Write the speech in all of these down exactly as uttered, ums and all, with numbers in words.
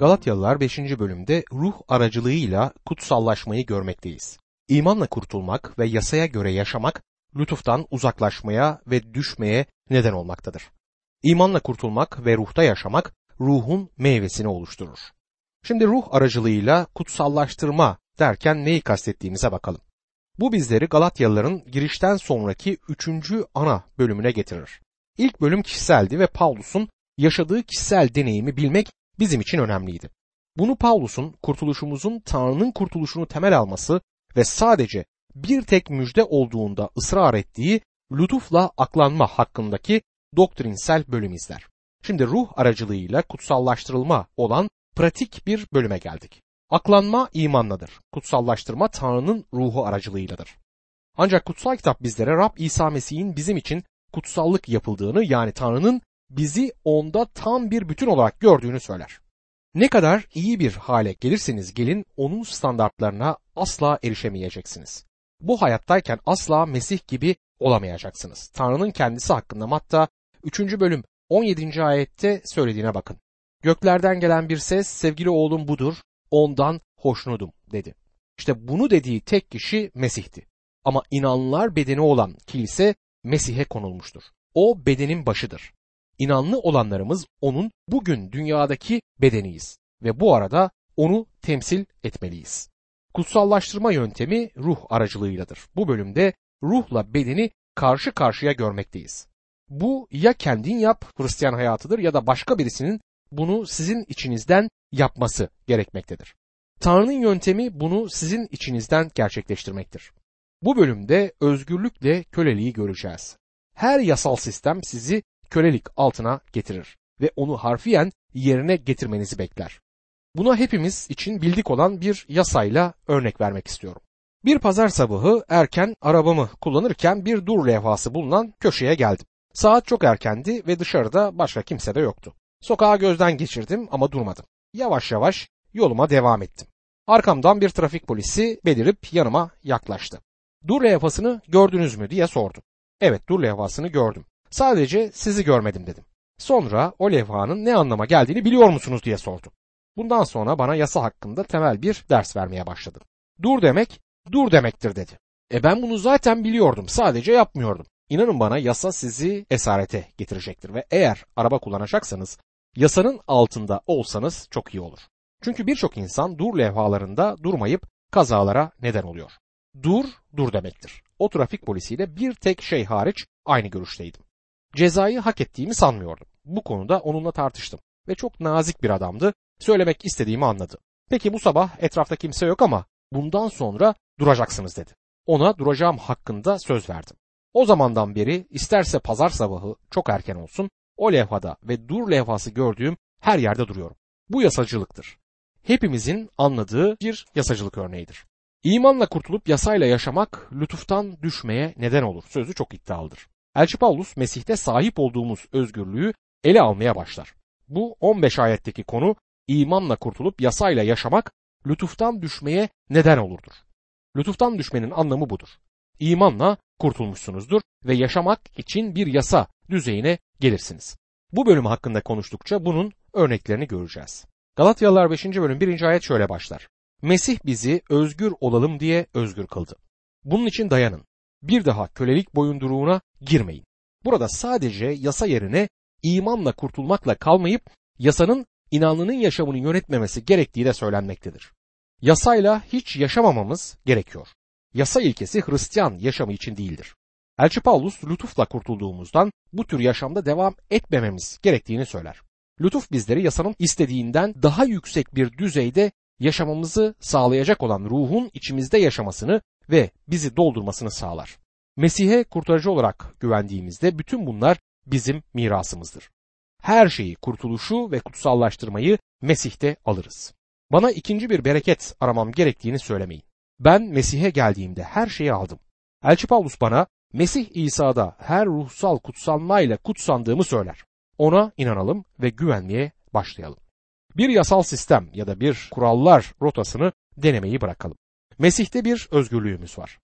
Galatyalılar beşinci bölümde ruh aracılığıyla kutsallaşmayı görmekteyiz. İmanla kurtulmak ve yasaya göre yaşamak, lütuftan uzaklaşmaya ve düşmeye neden olmaktadır. İmanla kurtulmak ve ruhta yaşamak, ruhun meyvesini oluşturur. Şimdi ruh aracılığıyla kutsallaştırma derken neyi kastettiğimize bakalım. Bu bizleri Galatyalıların girişten sonraki üçüncü ana bölümüne getirir. İlk bölüm kişiseldi ve Pavlus'un yaşadığı kişisel deneyimi bilmek bizim için önemliydi. Bunu Pavlus'un kurtuluşumuzun Tanrı'nın kurtuluşunu temel alması ve sadece bir tek müjde olduğunda ısrar ettiği lütufla aklanma hakkındaki doktrinsel bölüm izler. Şimdi ruh aracılığıyla kutsallaştırılma olan pratik bir bölüme geldik. Aklanma imanladır. Kutsallaştırma Tanrı'nın ruhu aracılığıyladır. Ancak Kutsal Kitap bizlere Rab İsa Mesih'in bizim için kutsallık yapıldığını, yani Tanrı'nın bizi onda tam bir bütün olarak gördüğünü söyler. Ne kadar iyi bir hale gelirseniz gelin onun standartlarına asla erişemeyeceksiniz. Bu hayattayken asla Mesih gibi olamayacaksınız. Tanrı'nın kendisi hakkında Matta üçüncü bölüm on yedinci ayette söylediğine bakın. Göklerden gelen bir ses, sevgili oğlum budur, ondan hoşnudum dedi. İşte bunu dediği tek kişi Mesih'ti. Ama inanlılar bedeni olan kilise Mesih'e konulmuştur. O bedenin başıdır. İnanlı olanlarımız onun bugün dünyadaki bedeniyiz ve bu arada onu temsil etmeliyiz. Kutsallaştırma yöntemi ruh aracılığıyladır. Bu bölümde ruhla bedeni karşı karşıya görmekteyiz. Bu ya kendin yap Hristiyan hayatıdır ya da başka birisinin bunu sizin içinizden yapması gerekmektedir. Tanrı'nın yöntemi bunu sizin içinizden gerçekleştirmektir. Bu bölümde özgürlükle köleliği göreceğiz. Her yasal sistem sizi kölelik altına getirir ve onu harfiyen yerine getirmenizi bekler. Buna hepimiz için bildik olan bir yasayla örnek vermek istiyorum. Bir pazar sabahı erken arabamı kullanırken bir dur levhası bulunan köşeye geldim. Saat çok erkendi ve dışarıda başka kimse de yoktu. Sokağa gözden geçirdim ama durmadım. Yavaş yavaş yoluma devam ettim. Arkamdan bir trafik polisi belirip yanıma yaklaştı. Dur levhasını gördünüz mü diye sordu. Evet, dur levhasını gördüm. Sadece sizi görmedim dedim. Sonra o levhanın ne anlama geldiğini biliyor musunuz diye sordu. Bundan sonra bana yasa hakkında temel bir ders vermeye başladı. Dur demek, dur demektir dedi. E ben bunu zaten biliyordum, sadece yapmıyordum. İnanın bana yasa sizi esarete getirecektir ve eğer araba kullanacaksanız yasanın altında olsanız çok iyi olur. Çünkü birçok insan dur levhalarında durmayıp kazalara neden oluyor. Dur, dur demektir. O trafik polisiyle bir tek şey hariç aynı görüşteydim. Cezayı hak ettiğimi sanmıyordum. Bu konuda onunla tartıştım ve çok nazik bir adamdı. Söylemek istediğimi anladı. Peki bu sabah etrafta kimse yok ama bundan sonra duracaksınız dedi. Ona duracağım hakkında söz verdim. O zamandan beri isterse pazar sabahı çok erken olsun o levhada ve dur levhası gördüğüm her yerde duruyorum. Bu yasacılıktır. Hepimizin anladığı bir yasacılık örneğidir. İmanla kurtulup yasayla yaşamak lütuftan düşmeye neden olur. Sözü çok iddialıdır. Elçi Pavlus Mesih'te sahip olduğumuz özgürlüğü ele almaya başlar. Bu on beş ayetteki konu imanla kurtulup yasayla yaşamak lütuftan düşmeye neden olurdur. Lütuftan düşmenin anlamı budur. İmanla kurtulmuşsunuzdur ve yaşamak için bir yasa düzeyine gelirsiniz. Bu bölüm hakkında konuştukça bunun örneklerini göreceğiz. Galatyalılar beşinci bölüm birinci ayet şöyle başlar. Mesih bizi özgür olalım diye özgür kıldı. Bunun için dayanın. Bir daha kölelik boyunduruğuna girmeyin. Burada sadece yasa yerine imanla kurtulmakla kalmayıp yasanın inanlının yaşamını yönetmemesi gerektiği de söylenmektedir. Yasayla hiç yaşamamamız gerekiyor. Yasa ilkesi Hristiyan yaşamı için değildir. Elçi Pavlus lütufla kurtulduğumuzdan bu tür yaşamda devam etmememiz gerektiğini söyler. Lütuf bizleri yasanın istediğinden daha yüksek bir düzeyde yaşamamızı sağlayacak olan ruhun içimizde yaşamasını ve bizi doldurmasını sağlar. Mesih'e kurtarıcı olarak güvendiğimizde bütün bunlar bizim mirasımızdır. Her şeyi, kurtuluşu ve kutsallaştırmayı Mesih'te alırız. Bana ikinci bir bereket aramam gerektiğini söylemeyin. Ben Mesih'e geldiğimde her şeyi aldım. Elçi Pavlus bana Mesih İsa'da her ruhsal kutsanmayla kutsandığımı söyler. Ona inanalım ve güvenmeye başlayalım. Bir yasal sistem ya da bir kurallar rotasını denemeyi bırakalım. Mesih'te bir özgürlüğümüz var.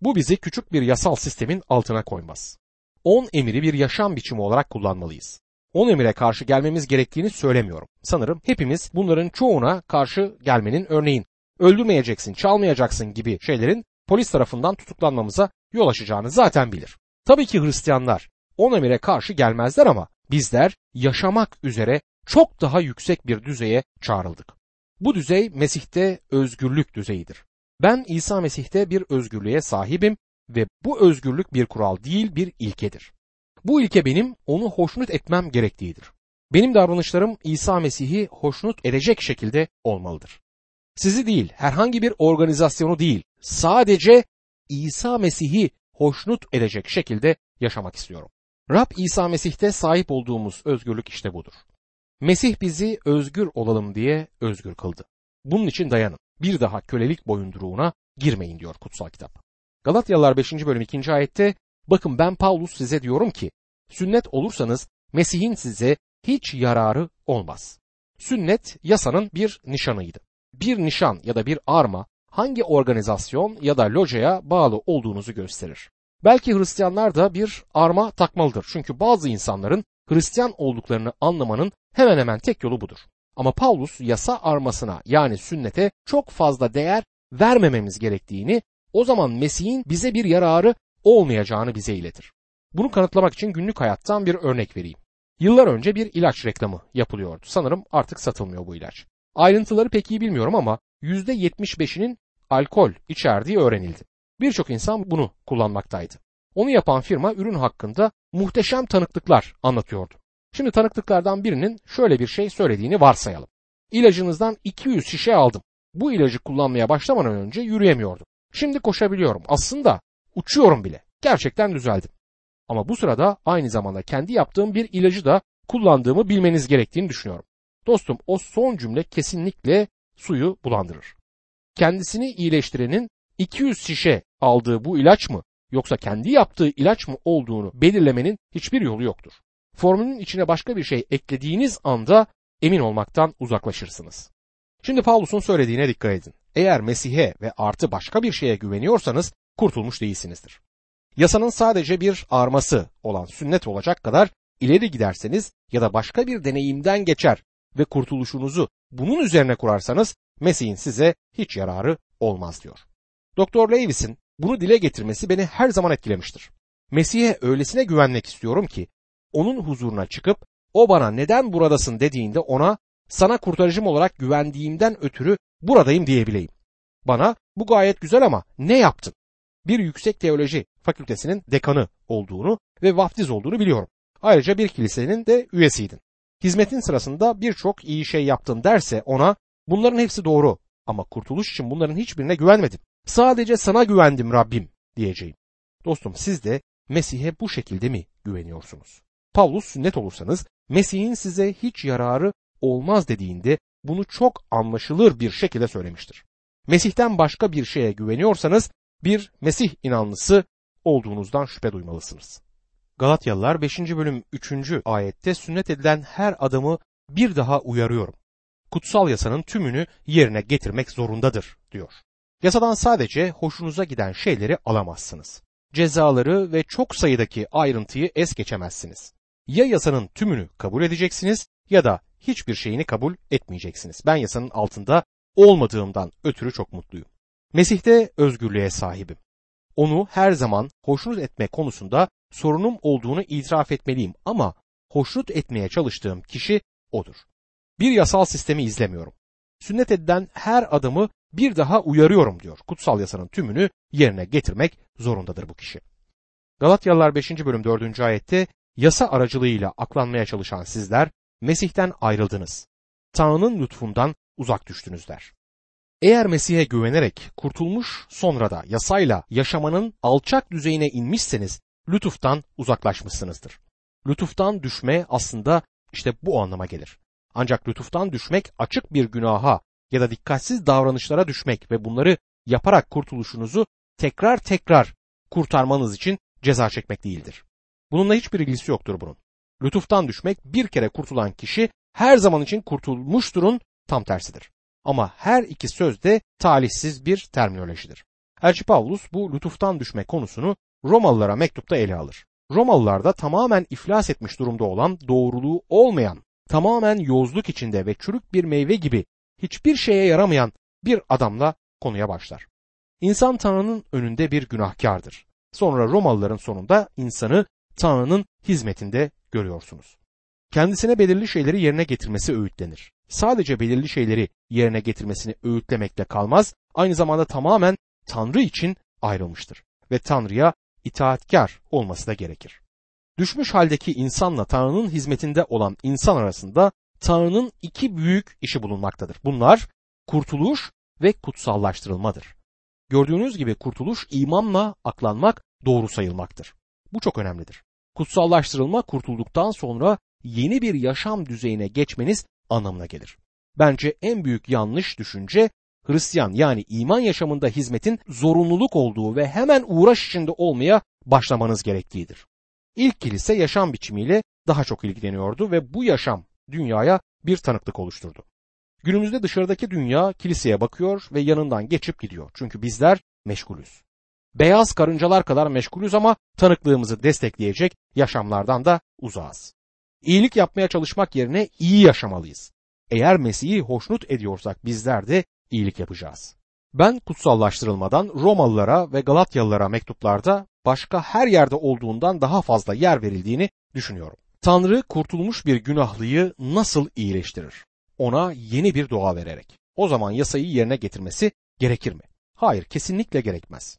Bu bizi küçük bir yasal sistemin altına koymaz. On emiri bir yaşam biçimi olarak kullanmalıyız. on emire karşı gelmemiz gerektiğini söylemiyorum. Sanırım hepimiz bunların çoğuna karşı gelmenin, örneğin öldürmeyeceksin, çalmayacaksın gibi şeylerin polis tarafından tutuklanmamıza yol açacağını zaten bilir. Tabii ki Hristiyanlar on emire karşı gelmezler ama bizler yaşamak üzere çok daha yüksek bir düzeye çağrıldık. Bu düzey Mesih'te özgürlük düzeyidir. Ben İsa Mesih'te bir özgürlüğe sahibim ve bu özgürlük bir kural değil, bir ilkedir. Bu ilke benim onu hoşnut etmem gerektiğidir. Benim davranışlarım İsa Mesih'i hoşnut edecek şekilde olmalıdır. Sizi değil, herhangi bir organizasyonu değil, sadece İsa Mesih'i hoşnut edecek şekilde yaşamak istiyorum. Rab İsa Mesih'te sahip olduğumuz özgürlük işte budur. Mesih bizi özgür olalım diye özgür kıldı. Bunun için dayanın, bir daha kölelik boyunduruğuna girmeyin diyor Kutsal Kitap. Galatyalılar beşinci bölüm ikinci ayette, bakın ben Pavlus size diyorum ki, sünnet olursanız Mesih'in size hiç yararı olmaz. Sünnet yasanın bir nişanıydı. Bir nişan ya da bir arma hangi organizasyon ya da locaya bağlı olduğunuzu gösterir. Belki Hristiyanlar da bir arma takmalıdır. Çünkü bazı insanların Hristiyan olduklarını anlamanın hemen hemen tek yolu budur. Ama Pavlus yasa armasına, yani sünnete çok fazla değer vermememiz gerektiğini, o zaman Mesih'in bize bir yararı olmayacağını bize iletir. Bunu kanıtlamak için günlük hayattan bir örnek vereyim. Yıllar önce bir ilaç reklamı yapılıyordu. Sanırım artık satılmıyor bu ilaç. Ayrıntıları pek iyi bilmiyorum ama yüzde yetmiş beşinin alkol içerdiği öğrenildi. Birçok insan bunu kullanmaktaydı. Onu yapan firma ürün hakkında muhteşem tanıklıklar anlatıyordu. Şimdi tanıklıklardan birinin şöyle bir şey söylediğini varsayalım. İlacınızdan iki yüz şişe aldım. Bu ilacı kullanmaya başlamadan önce yürüyemiyordum. Şimdi koşabiliyorum. Aslında uçuyorum bile. Gerçekten düzeldim. Ama bu sırada aynı zamanda kendi yaptığım bir ilacı da kullandığımı bilmeniz gerektiğini düşünüyorum. Dostum, o son cümle kesinlikle suyu bulandırır. Kendisini iyileştirenin iki yüz şişe aldığı bu ilaç mı, yoksa kendi yaptığı ilaç mı olduğunu belirlemenin hiçbir yolu yoktur. Formülün içine başka bir şey eklediğiniz anda emin olmaktan uzaklaşırsınız. Şimdi Pavlus'un söylediğine dikkat edin. Eğer Mesih'e ve artı başka bir şeye güveniyorsanız kurtulmuş değilsinizdir. Yasanın sadece bir arması olan sünnet olacak kadar ileri giderseniz ya da başka bir deneyimden geçer ve kurtuluşunuzu bunun üzerine kurarsanız Mesih'in size hiç yararı olmaz diyor. Doktor Lewis'in bunu dile getirmesi beni her zaman etkilemiştir. Mesih'e öylesine güvenmek istiyorum ki onun huzuruna çıkıp o bana neden buradasın dediğinde ona sana kurtarıcım olarak güvendiğimden ötürü buradayım diyebileyim. Bana bu gayet güzel ama ne yaptın? Bir yüksek teoloji fakültesinin dekanı olduğunu ve vaftiz olduğunu biliyorum. Ayrıca bir kilisenin de üyesiydin. Hizmetin sırasında birçok iyi şey yaptın derse ona bunların hepsi doğru ama kurtuluş için bunların hiçbirine güvenmedim. Sadece sana güvendim Rabbim diyeceğim. Dostum, siz de Mesih'e bu şekilde mi güveniyorsunuz? Pavlus sünnet olursanız Mesih'in size hiç yararı olmaz dediğinde bunu çok anlaşılır bir şekilde söylemiştir. Mesih'ten başka bir şeye güveniyorsanız bir Mesih inanlısı olduğunuzdan şüphe duymalısınız. Galatyalılar beşinci bölüm üçüncü ayette sünnet edilen her adamı bir daha uyarıyorum. Kutsal yasanın tümünü yerine getirmek zorundadır diyor. Yasadan sadece hoşunuza giden şeyleri alamazsınız. Cezaları ve çok sayıdaki ayrıntıyı es geçemezsiniz. Ya yasanın tümünü kabul edeceksiniz ya da hiçbir şeyini kabul etmeyeceksiniz. Ben yasanın altında olmadığımdan ötürü çok mutluyum. Mesih'te özgürlüğe sahibim. Onu her zaman hoşnut etme konusunda sorunum olduğunu itiraf etmeliyim ama hoşnut etmeye çalıştığım kişi odur. Bir yasal sistemi izlemiyorum. Sünnet edilen her adamı bir daha uyarıyorum diyor. Kutsal yasanın tümünü yerine getirmek zorundadır bu kişi. Galatyalılar beşinci bölüm dördüncü ayette yasa aracılığıyla aklanmaya çalışan sizler Mesih'ten ayrıldınız. Tanrı'nın lütfundan uzak düştünüz der. Eğer Mesih'e güvenerek kurtulmuş sonra da yasayla yaşamanın alçak düzeyine inmişseniz lütuftan uzaklaşmışsınızdır. Lütuftan düşme aslında işte bu anlama gelir. Ancak lütuftan düşmek açık bir günaha ya da dikkatsiz davranışlara düşmek ve bunları yaparak kurtuluşunuzu tekrar tekrar kurtarmanız için ceza çekmek değildir. Bununla hiçbir ilgisi yoktur bunun. Lütuftan düşmek bir kere kurtulan kişi her zaman için kurtulmuşturun tam tersidir. Ama her iki söz de talihsiz bir terminolojidir. Elçi Pavlus bu lütuftan düşme konusunu Romalılara mektupta ele alır. Romalılar da tamamen iflas etmiş durumda olan, doğruluğu olmayan, tamamen yozluk içinde ve çürük bir meyve gibi hiçbir şeye yaramayan bir adamla konuya başlar. İnsan Tanrı'nın önünde bir günahkardır. Sonra Romalıların sonunda insanı Tanrı'nın hizmetinde görüyorsunuz. Kendisine belirli şeyleri yerine getirmesi öğütlenir. Sadece belirli şeyleri yerine getirmesini öğütlemekle kalmaz, aynı zamanda tamamen Tanrı için ayrılmıştır ve Tanrı'ya itaatkar olması da gerekir. Düşmüş haldeki insanla Tanrı'nın hizmetinde olan insan arasında Tanrı'nın iki büyük işi bulunmaktadır. Bunlar kurtuluş ve kutsallaştırılmadır. Gördüğünüz gibi kurtuluş imanla aklanmak, doğru sayılmaktır. Bu çok önemlidir. Kutsallaştırılma kurtulduktan sonra yeni bir yaşam düzeyine geçmeniz anlamına gelir. Bence en büyük yanlış düşünce Hristiyan yani iman yaşamında hizmetin zorunluluk olduğu ve hemen uğraş içinde olmaya başlamanız gerektiğidir. İlk kilise yaşam biçimiyle daha çok ilgileniyordu ve bu yaşam dünyaya bir tanıklık oluşturdu. Günümüzde dışarıdaki dünya kiliseye bakıyor ve yanından geçip gidiyor. Çünkü bizler meşgulüz. Beyaz karıncalar kadar meşgulüz ama tanıklığımızı destekleyecek yaşamlardan da uzağız. İyilik yapmaya çalışmak yerine iyi yaşamalıyız. Eğer Mesih'i hoşnut ediyorsak bizler de iyilik yapacağız. Ben kutsallaştırılmadan Romalılara ve Galatyalılara mektuplarda başka her yerde olduğundan daha fazla yer verildiğini düşünüyorum. Tanrı kurtulmuş bir günahlıyı nasıl iyileştirir? Ona yeni bir doğa vererek. O zaman yasayı yerine getirmesi gerekir mi? Hayır, kesinlikle gerekmez.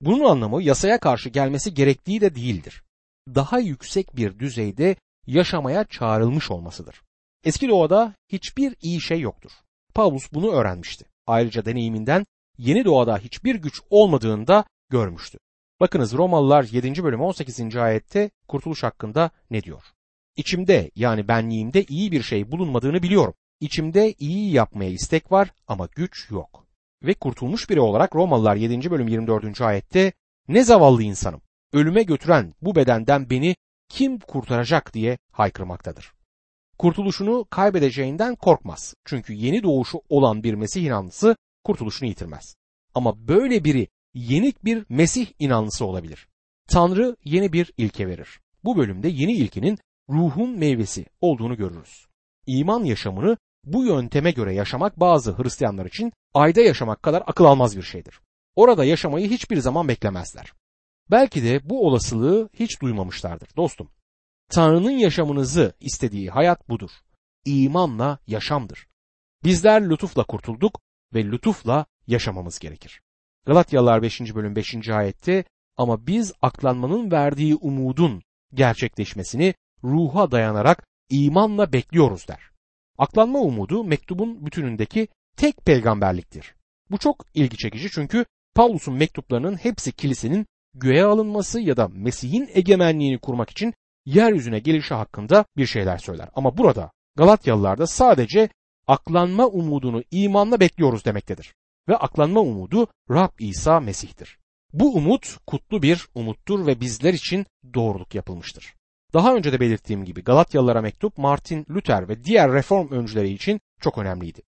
Bunun anlamı yasaya karşı gelmesi gerektiği de değildir. Daha yüksek bir düzeyde yaşamaya çağrılmış olmasıdır. Eski doğada hiçbir iyi şey yoktur. Pavlus bunu öğrenmişti. Ayrıca deneyiminden yeni doğada hiçbir güç olmadığını da görmüştü. Bakınız Romalılar yedinci bölüm on sekizinci ayette kurtuluş hakkında ne diyor? İçimde yani benliğimde iyi bir şey bulunmadığını biliyorum. İçimde iyi yapmaya istek var ama güç yok. Ve kurtulmuş biri olarak Romalılar yedinci bölüm yirmi dördüncü ayette ne zavallı insanım, ölüme götüren bu bedenden beni kim kurtaracak diye haykırmaktadır. Kurtuluşunu kaybedeceğinden korkmaz. Çünkü yeni doğuşu olan bir Mesih inanlısı kurtuluşunu yitirmez. Ama böyle biri yenik bir Mesih inanlısı olabilir. Tanrı yeni bir ilke verir. Bu bölümde yeni ilkinin ruhun meyvesi olduğunu görürüz. İman yaşamını bu yönteme göre yaşamak bazı Hristiyanlar için ayda yaşamak kadar akıl almaz bir şeydir. Orada yaşamayı hiçbir zaman beklemezler. Belki de bu olasılığı hiç duymamışlardır dostum. Tanrı'nın yaşamınızı istediği hayat budur. İmanla yaşamdır. Bizler lütufla kurtulduk ve lütufla yaşamamız gerekir. Galatyalılar beşinci bölüm beşinci ayette ama biz aklanmanın verdiği umudun gerçekleşmesini ruha dayanarak imanla bekliyoruz der. Aklanma umudu mektubun bütünündeki tek peygamberliktir. Bu çok ilgi çekici çünkü Pavlus'un mektuplarının hepsi kilisenin göğe alınması ya da Mesih'in egemenliğini kurmak için yeryüzüne gelişi hakkında bir şeyler söyler. Ama burada Galatyalılarda sadece aklanma umudunu imanla bekliyoruz demektedir. Ve aklanma umudu Rab İsa Mesih'tir. Bu umut kutlu bir umuttur ve bizler için doğruluk yapılmıştır. Daha önce de belirttiğim gibi Galatyalılara mektup Martin Luther ve diğer reform öncüleri için çok önemliydi.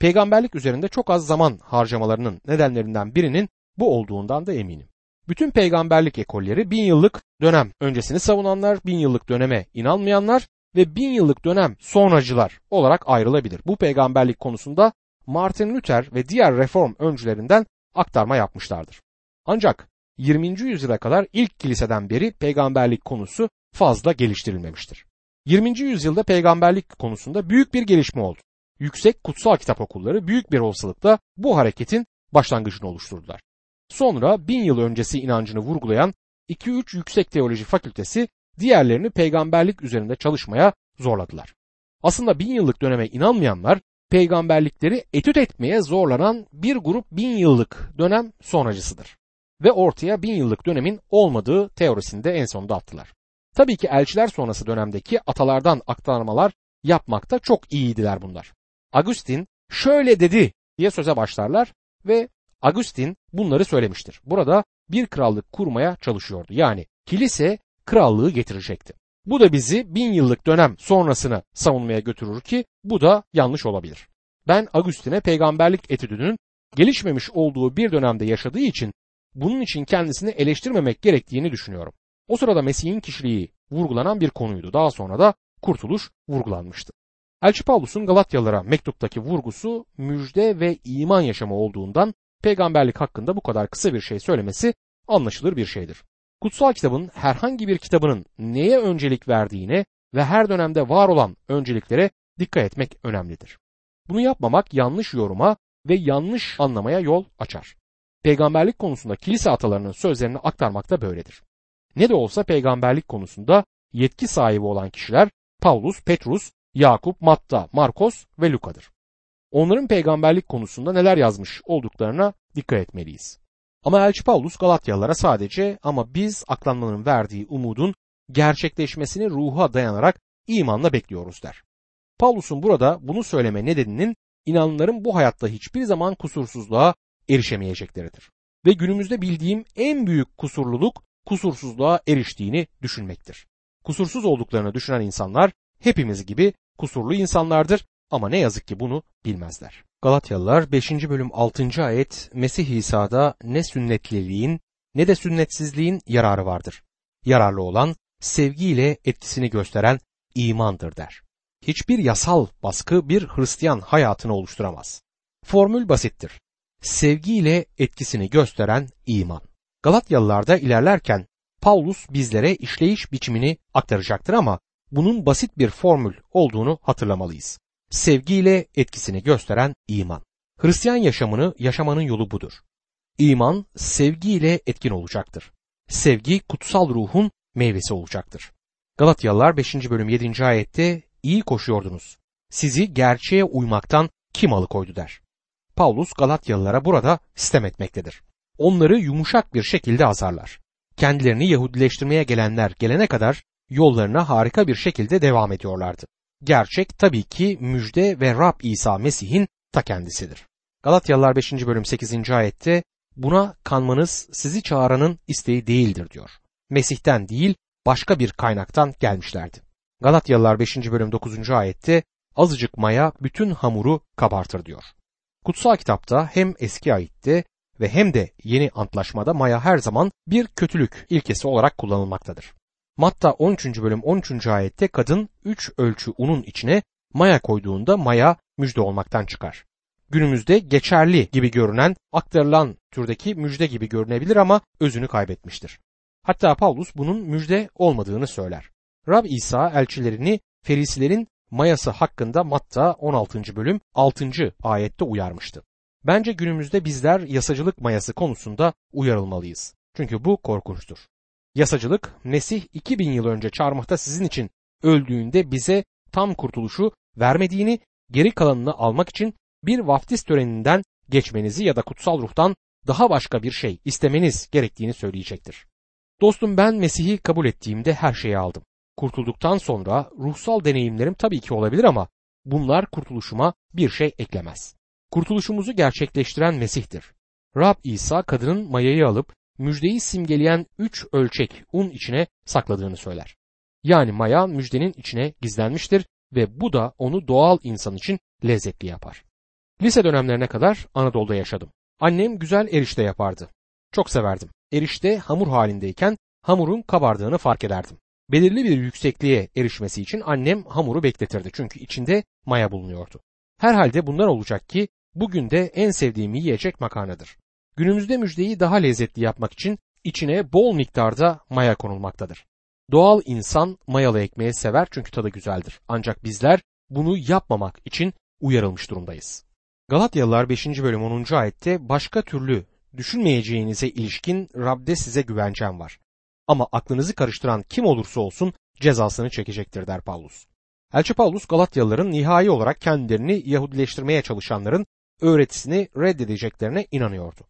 Peygamberlik üzerinde çok az zaman harcamalarının nedenlerinden birinin bu olduğundan da eminim. Bütün peygamberlik ekolleri bin yıllık dönem öncesini savunanlar, bin yıllık döneme inanmayanlar ve bin yıllık dönem sonracılar olarak ayrılabilir. Bu peygamberlik konusunda Martin Luther ve diğer reform öncülerinden aktarma yapmışlardır. Ancak yirminci yüzyıla kadar ilk kiliseden beri peygamberlik konusu fazla geliştirilmemiştir. yirminci yüzyılda peygamberlik konusunda büyük bir gelişme oldu. Yüksek kutsal kitap okulları büyük bir olasılıkla bu hareketin başlangıcını oluşturdular. Sonra bin yıl öncesi inancını vurgulayan iki üç yüksek teoloji fakültesi diğerlerini peygamberlik üzerinde çalışmaya zorladılar. Aslında bin yıllık döneme inanmayanlar peygamberlikleri etüt etmeye zorlanan bir grup bin yıllık dönem sonracısıdır. Ve ortaya bin yıllık dönemin olmadığı teorisini de en sonunda attılar. Tabii ki elçiler sonrası dönemdeki atalardan aktarmalar yapmakta çok iyiydiler bunlar. Agustin şöyle dedi diye söze başlarlar ve Agustin bunları söylemiştir. Burada bir krallık kurmaya çalışıyordu. Yani kilise krallığı getirecekti. Bu da bizi bin yıllık dönem sonrasını savunmaya götürür ki bu da yanlış olabilir. Ben Agustin'e peygamberlik etüdünün gelişmemiş olduğu bir dönemde yaşadığı için bunun için kendisini eleştirmemek gerektiğini düşünüyorum. O sırada Mesih'in kişiliği vurgulanan bir konuydu. Daha sonra da kurtuluş vurgulanmıştı. Elçi Pavlus'un Galatyalılara mektuptaki vurgusu müjde ve iman yaşamı olduğundan peygamberlik hakkında bu kadar kısa bir şey söylemesi anlaşılır bir şeydir. Kutsal kitabın herhangi bir kitabının neye öncelik verdiğine ve her dönemde var olan önceliklere dikkat etmek önemlidir. Bunu yapmamak yanlış yoruma ve yanlış anlamaya yol açar. Peygamberlik konusunda kilise atalarının sözlerini aktarmak da böyledir. Ne de olsa peygamberlik konusunda yetki sahibi olan kişiler Pavlus, Petrus, Yakup, Matta, Markos ve Luka'dır. Onların peygamberlik konusunda neler yazmış olduklarına dikkat etmeliyiz. Ama Elçi Pavlus Galatyalılara sadece "ama biz aklanmanın verdiği umudun gerçekleşmesini ruha dayanarak imanla bekliyoruz" der. Pavlus'un burada bunu söyleme nedeninin inananların bu hayatta hiçbir zaman kusursuzluğa erişemeyecekleridir. Ve günümüzde bildiğim en büyük kusurluluk kusursuzluğa eriştiğini düşünmektir. Kusursuz olduklarını düşünen insanlar hepimiz gibi kusurlu insanlardır ama ne yazık ki bunu bilmezler. Galatyalılar beşinci bölüm altı. ayet Mesih İsa'da ne sünnetliliğin ne de sünnetsizliğin yararı vardır. Yararlı olan sevgiyle etkisini gösteren imandır der. Hiçbir yasal baskı bir Hristiyan hayatını oluşturamaz. Formül basittir. Sevgiyle etkisini gösteren iman. Galatyalılarda ilerlerken Pavlus bizlere işleyiş biçimini aktaracaktır ama bunun basit bir formül olduğunu hatırlamalıyız. Sevgiyle etkisini gösteren iman. Hristiyan yaşamını yaşamanın yolu budur. İman sevgiyle etkin olacaktır. Sevgi kutsal ruhun meyvesi olacaktır. Galatyalılar beşinci bölüm yedinci. ayette iyi koşuyordunuz. Sizi gerçeğe uymaktan kim alıkoydu der. Pavlus Galatyalılara burada sitem etmektedir. Onları yumuşak bir şekilde azarlar. Kendilerini Yahudileştirmeye gelenler gelene kadar yollarına harika bir şekilde devam ediyorlardı. Gerçek tabii ki müjde ve Rab İsa Mesih'in ta kendisidir. Galatyalılar beşinci bölüm sekizinci. ayette buna kanmanız sizi çağıranın isteği değildir diyor. Mesih'ten değil başka bir kaynaktan gelmişlerdi. Galatyalılar beşinci bölüm dokuzuncu. ayette azıcık maya bütün hamuru kabartır diyor. Kutsal kitapta hem eski ayette ve hem de yeni antlaşmada maya her zaman bir kötülük ilkesi olarak kullanılmaktadır. Matta on üçüncü bölüm on üçüncü. ayette kadın üç ölçü unun içine maya koyduğunda maya müjde olmaktan çıkar. Günümüzde geçerli gibi görünen, aktarılan türdeki müjde gibi görünebilir ama özünü kaybetmiştir. Hatta Pavlus bunun müjde olmadığını söyler. Rab İsa elçilerini Ferisilerin mayası hakkında Matta on altıncı bölüm altıncı. ayette uyarmıştı. Bence günümüzde bizler yasacılık mayası konusunda uyarılmalıyız. Çünkü bu korkunçtur. Yasacılık, Mesih iki bin yıl önce çarmıhta sizin için öldüğünde bize tam kurtuluşu vermediğini, geri kalanını almak için bir vaftiz töreninden geçmenizi ya da kutsal ruhtan daha başka bir şey istemeniz gerektiğini söyleyecektir. Dostum, ben Mesih'i kabul ettiğimde her şeyi aldım. Kurtulduktan sonra ruhsal deneyimlerim tabii ki olabilir ama bunlar kurtuluşuma bir şey eklemez. Kurtuluşumuzu gerçekleştiren Mesih'tir. Rab İsa kadının mayayı alıp müjdeyi simgeleyen üç ölçek un içine sakladığını söyler. Yani maya müjdenin içine gizlenmiştir ve bu da onu doğal insan için lezzetli yapar. Lise dönemlerine kadar Anadolu'da yaşadım. Annem güzel erişte yapardı. Çok severdim. Erişte hamur halindeyken hamurun kabardığını fark ederdim. Belirli bir yüksekliğe erişmesi için annem hamuru bekletirdi çünkü içinde maya bulunuyordu. Herhalde bundan olacak ki bugün de en sevdiğim yiyecek makarnadır. Günümüzde müjdeyi daha lezzetli yapmak için içine bol miktarda maya konulmaktadır. Doğal insan mayalı ekmeği sever çünkü tadı güzeldir. Ancak bizler bunu yapmamak için uyarılmış durumdayız. Galatyalılar beşinci bölüm onuncu. ayette başka türlü düşünmeyeceğinize ilişkin Rab'de size güvencem var. Ama aklınızı karıştıran kim olursa olsun cezasını çekecektir der Pavlus. Elçi Pavlus Galatyalıların nihai olarak kendilerini Yahudileştirmeye çalışanların öğretisini reddedeceklerine inanıyordu.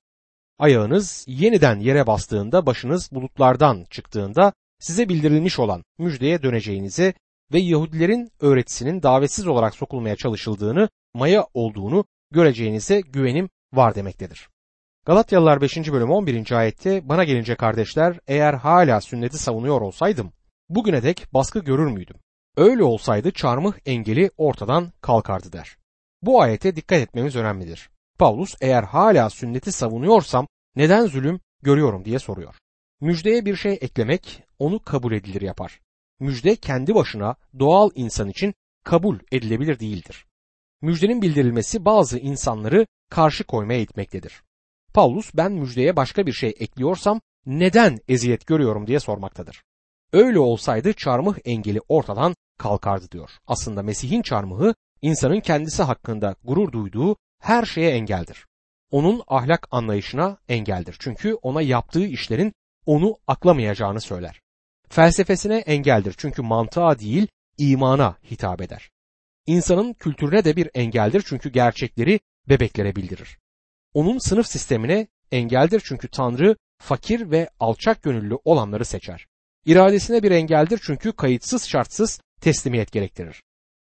Ayağınız yeniden yere bastığında, başınız bulutlardan çıktığında size bildirilmiş olan müjdeye döneceğinizi ve Yahudilerin öğretisinin davetsiz olarak sokulmaya çalışıldığını, maya olduğunu göreceğinize güvenim var demektedir. Galatyalılar beşinci bölüm on birinci. ayette bana gelince kardeşler, eğer hala sünneti savunuyor olsaydım bugüne dek baskı görür müydüm? Öyle olsaydı çarmıh engeli ortadan kalkardı der. Bu ayete dikkat etmemiz önemlidir. Pavlus eğer hala sünneti savunuyorsam neden zulüm görüyorum diye soruyor. Müjdeye bir şey eklemek onu kabul edilir yapar. Müjde kendi başına doğal insan için kabul edilebilir değildir. Müjdenin bildirilmesi bazı insanları karşı koymaya itmektedir. Pavlus, ben müjdeye başka bir şey ekliyorsam neden eziyet görüyorum diye sormaktadır. Öyle olsaydı çarmıh engeli ortadan kalkardı diyor. Aslında Mesih'in çarmıhı insanın kendisi hakkında gurur duyduğu her şeye engeldir. Onun ahlak anlayışına engeldir. Çünkü ona yaptığı işlerin onu aklamayacağını söyler. Felsefesine engeldir. Çünkü mantığa değil imana hitap eder. İnsanın kültürüne de bir engeldir. Çünkü gerçekleri bebeklere bildirir. Onun sınıf sistemine engeldir. Çünkü Tanrı fakir ve alçak gönüllü olanları seçer. İradesine bir engeldir. Çünkü kayıtsız şartsız teslimiyet gerektirir.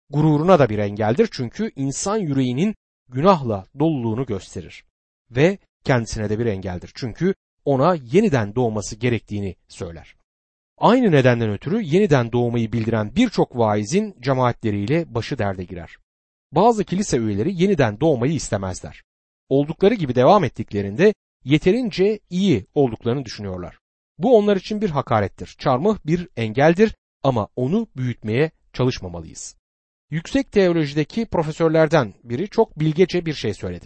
Gururuna da bir engeldir. Çünkü insan yüreğinin günahla doluluğunu gösterir. Ve kendisine de bir engeldir. Çünkü ona yeniden doğması gerektiğini söyler. Aynı nedenden ötürü yeniden doğmayı bildiren birçok vaizin cemaatleriyle başı derde girer. Bazı kilise üyeleri yeniden doğmayı istemezler. Oldukları gibi devam ettiklerinde yeterince iyi olduklarını düşünüyorlar. Bu onlar için bir hakarettir. Çarmıh bir engeldir ama onu büyütmeye çalışmamalıyız. Yüksek teolojideki profesörlerden biri çok bilgece bir şey söyledi.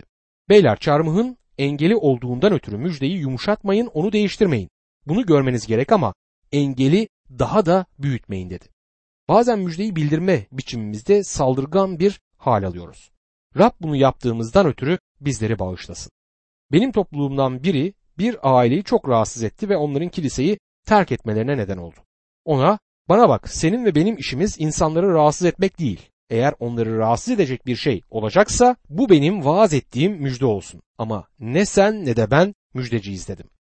Beyler, çarmıhın engeli olduğundan ötürü müjdeyi yumuşatmayın, onu değiştirmeyin. Bunu görmeniz gerek ama engeli daha da büyütmeyin dedi. Bazen müjdeyi bildirme biçimimizde saldırgan bir hal alıyoruz. Rab bunu yaptığımızdan ötürü bizleri bağışlasın. Benim topluluğumdan biri bir aileyi çok rahatsız etti ve onların kiliseyi terk etmelerine neden oldu. Ona, bana bak, senin ve benim işimiz insanları rahatsız etmek değil. Eğer onları rahatsız edecek bir şey olacaksa bu benim vaaz ettiğim müjde olsun. Ama ne sen ne de ben müjdeciyiz dedim.